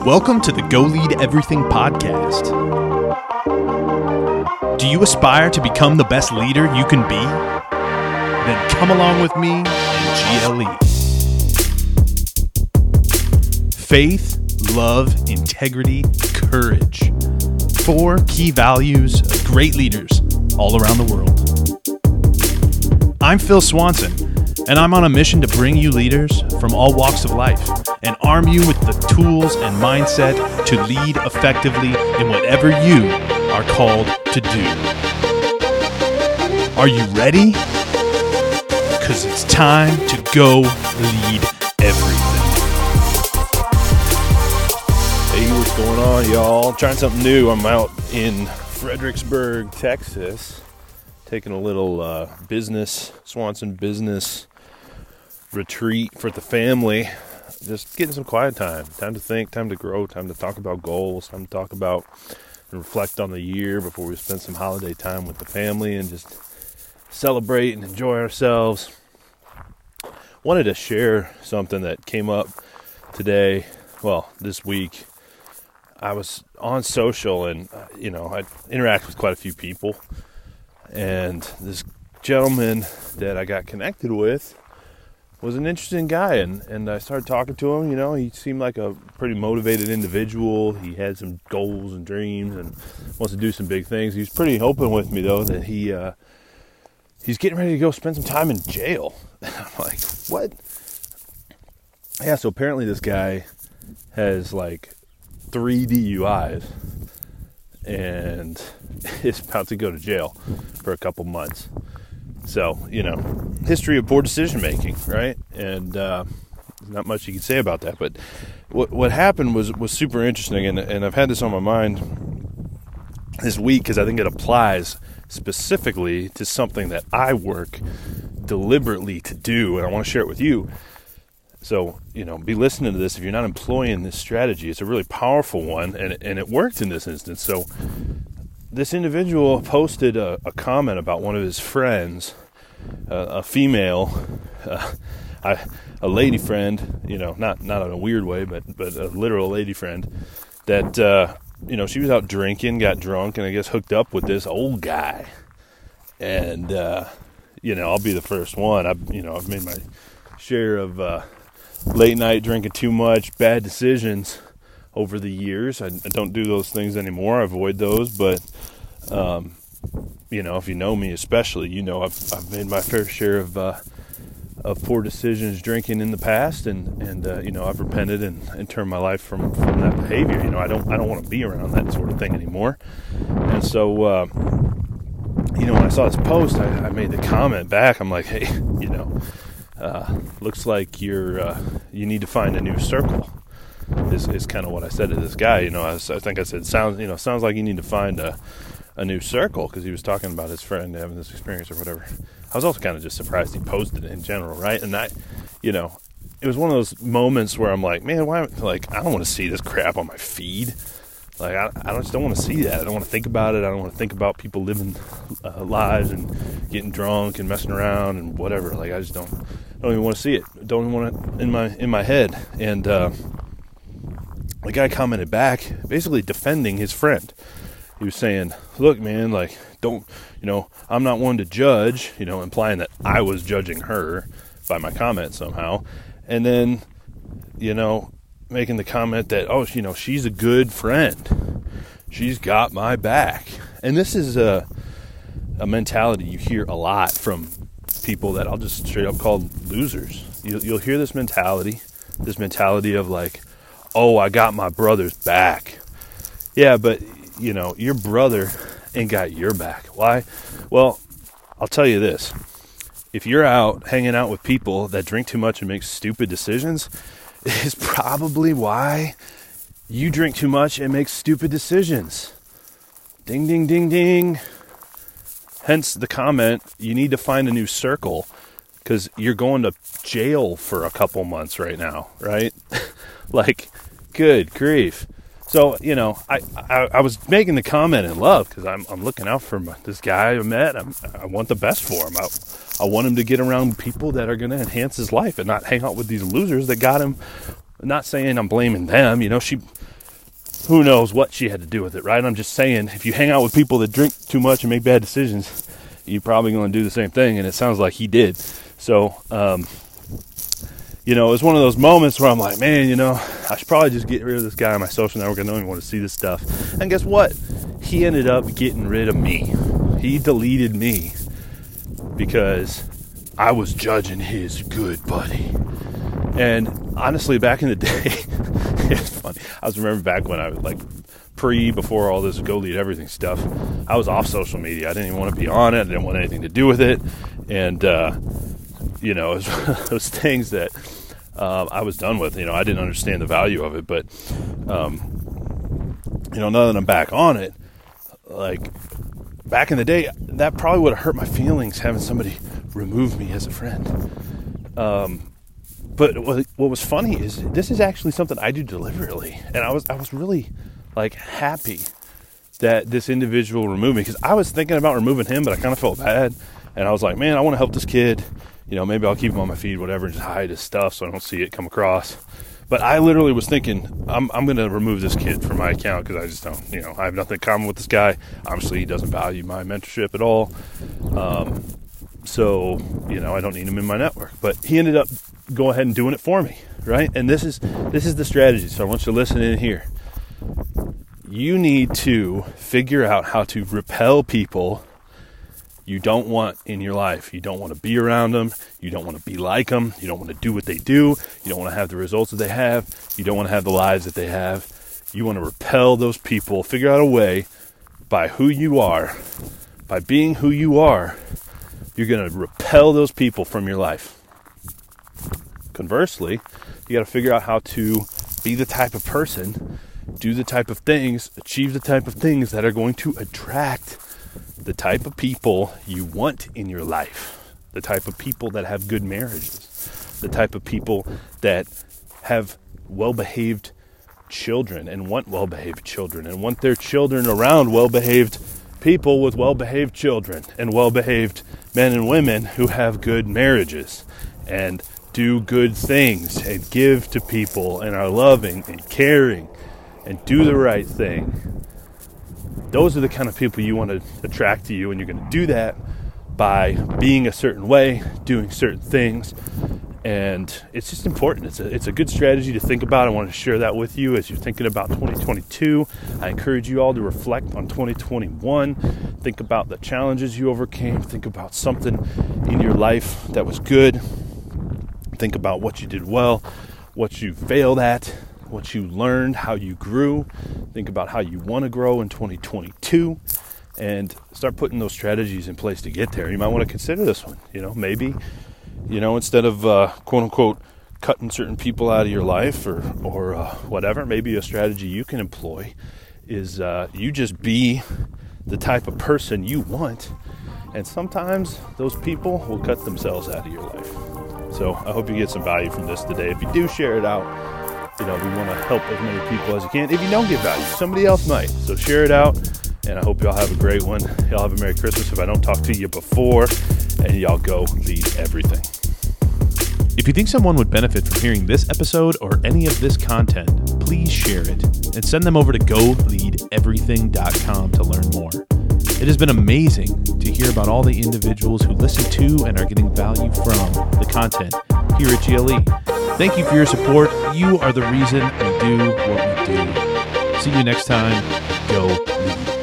Welcome to the Go Lead Everything podcast. Do you aspire to become the best leader you can be? Then come along with me and GLE. Faith, love, integrity, courage. 4 key values of great leaders all around the world. I'm Phil Swanson, and I'm on a mission to bring you leaders from all walks of life and arm you with the tools and mindset to lead effectively in whatever you are called to do. Are you ready? Because it's time to go lead everything. Hey, what's going on, y'all? Trying something new. I'm out in Fredericksburg, Texas, taking a little Swanson business retreat for the family. Just getting some quiet time. Time to think, time to grow, time to talk about goals, time to talk about and reflect on the year before we spend some holiday time with the family and just celebrate and enjoy ourselves. Wanted to share something that came up today, well, this week. I was on social and, I interact with quite a few people. And this gentleman that I got connected with was an interesting guy, and I started talking to him. He seemed like a pretty motivated individual. He had some goals and dreams and wants to do some big things. He was pretty open with me, though, that he's getting ready to go spend some time in jail. And I'm like, what? Yeah, so apparently this guy has, 3 DUIs, and is about to go to jail for a couple months. So, history of poor decision making, right? And there's not much you can say about that. But what happened was super interesting, and I've had this on my mind this week because I think it applies specifically to something that I work deliberately to do, and I want to share it with you. So, be listening to this if you're not employing this strategy. It's a really powerful one, and it worked in this instance. So this individual posted a comment about one of his friends, a female, a lady friend, not in a weird way, but a literal lady friend that, she was out drinking, got drunk, and I guess hooked up with this old guy. And, I'll be the first one. I've made my share of late night drinking too much, bad decisions over the years. I don't do those things anymore. I avoid those, but, if you know me especially, I've made my fair share of poor decisions drinking in the past, and I've repented and turned my life from that behavior. I don't want to be around that sort of thing anymore. And so, when I saw this post, I made the comment back. I'm like, hey, looks like you need to find a new circle. Is kind of what I said to this guy. Sounds like you need to find a new circle, because he was talking about his friend having this experience or whatever. I was also kind of just surprised he posted it in general, right? And I it was one of those moments where I'm like, man, why? I don't want to see this crap on my feed. I just don't want to see that. I don't want to think about it. I don't want to think about people living lives and getting drunk and messing around and whatever. I just don't even want to see it. Don't even want it in my head. And the guy commented back, basically defending his friend. He was saying, look, man, I'm not one to judge, implying that I was judging her by my comment somehow. And then, making the comment that, she's a good friend. She's got my back. And this is a mentality you hear a lot from people that I'll just straight up call losers. You'll hear this mentality of oh, I got my brother's back. Yeah, but, your brother ain't got your back. Why? Well, I'll tell you this. If you're out hanging out with people that drink too much and make stupid decisions, it's probably why you drink too much and make stupid decisions. Ding, ding, ding, ding. Hence the comment, you need to find a new circle, because you're going to jail for a couple months right now, right? Good grief. So, I was making the comment in love, because I'm looking out for this guy I met. I want the best for him. I want him to get around people that are going to enhance his life and not hang out with these losers that got him. I'm not saying I'm blaming them. who knows what she had to do with it, right? I'm just saying, if you hang out with people that drink too much and make bad decisions, you're probably going to do the same thing, and it sounds like he did. So, you know, it's one of those moments where I'm like, man, you know, I should probably just get rid of this guy on my social network. I don't even want to see this stuff. And guess what? He ended up getting rid of me. He deleted me because I was judging his good buddy. And honestly, back in the day, it's funny. I was remembering back when I was like before all this Go Lead Everything stuff, I was off social media. I didn't even want to be on it. I didn't want anything to do with it. And, you know, it was one of those things that I was done with. You know, I didn't understand the value of it. But, you know, now that I'm back on it, like back in the day, that probably would have hurt my feelings having somebody remove me as a friend. But what was funny is this is actually something I do deliberately. And I was really like happy that this individual removed me, because I was thinking about removing him, but I kind of felt bad. And I was like, man, I want to help this kid. You know, maybe I'll keep him on my feed, whatever, and just hide his stuff so I don't see it come across. But I literally was thinking, I'm going to remove this kid from my account because I just don't, you know, I have nothing in common with this guy. Obviously, he doesn't value my mentorship at all. So, you know, I don't need him in my network. But he ended up going ahead and doing it for me, right? And this is the strategy. So I want you to listen in here. You need to figure out how to repel people you don't want in your life. You don't want to be around them. You don't want to be like them. You don't want to do what they do. You don't want to have the results that they have. You don't want to have the lives that they have. You want to repel those people. Figure out a way by who you are, by being who you are, you're going to repel those people from your life. Conversely, you got to figure out how to be the type of person, do the type of things, achieve the type of things that are going to attract the type of people you want in your life, the type of people that have good marriages, the type of people that have well-behaved children and want well-behaved children and want their children around well-behaved people with well-behaved children and well-behaved men and women who have good marriages and do good things and give to people and are loving and caring and do the right thing. Those are the kind of people you want to attract to you, and you're going to do that by being a certain way, doing certain things, and it's just important. It's a good strategy to think about. I want to share that with you as you're thinking about 2022. I encourage you all to reflect on 2021. Think about the challenges you overcame. Think about something in your life that was good. Think about what you did well, what you failed at, what you learned, how you grew. Think about how you want to grow in 2022 and start putting those strategies in place to get there. You might want to consider this one. You know, maybe, you know, instead of quote unquote cutting certain people out of your life or whatever, maybe a strategy you can employ is you just be the type of person you want, and sometimes those people will cut themselves out of your life. So I hope you get some value from this today. If you do, share it out. You know, we want to help as many people as you can. If you don't get value, somebody else might. So share it out, and I hope y'all have a great one. Y'all have a Merry Christmas if I don't talk to you before, and y'all go lead everything. If you think someone would benefit from hearing this episode or any of this content, please share it and send them over to goleadeverything.com to learn more. It has been amazing to hear about all the individuals who listen to and are getting value from the content here at GLE. Thank you for your support. You are the reason we do what we do. See you next time. Go.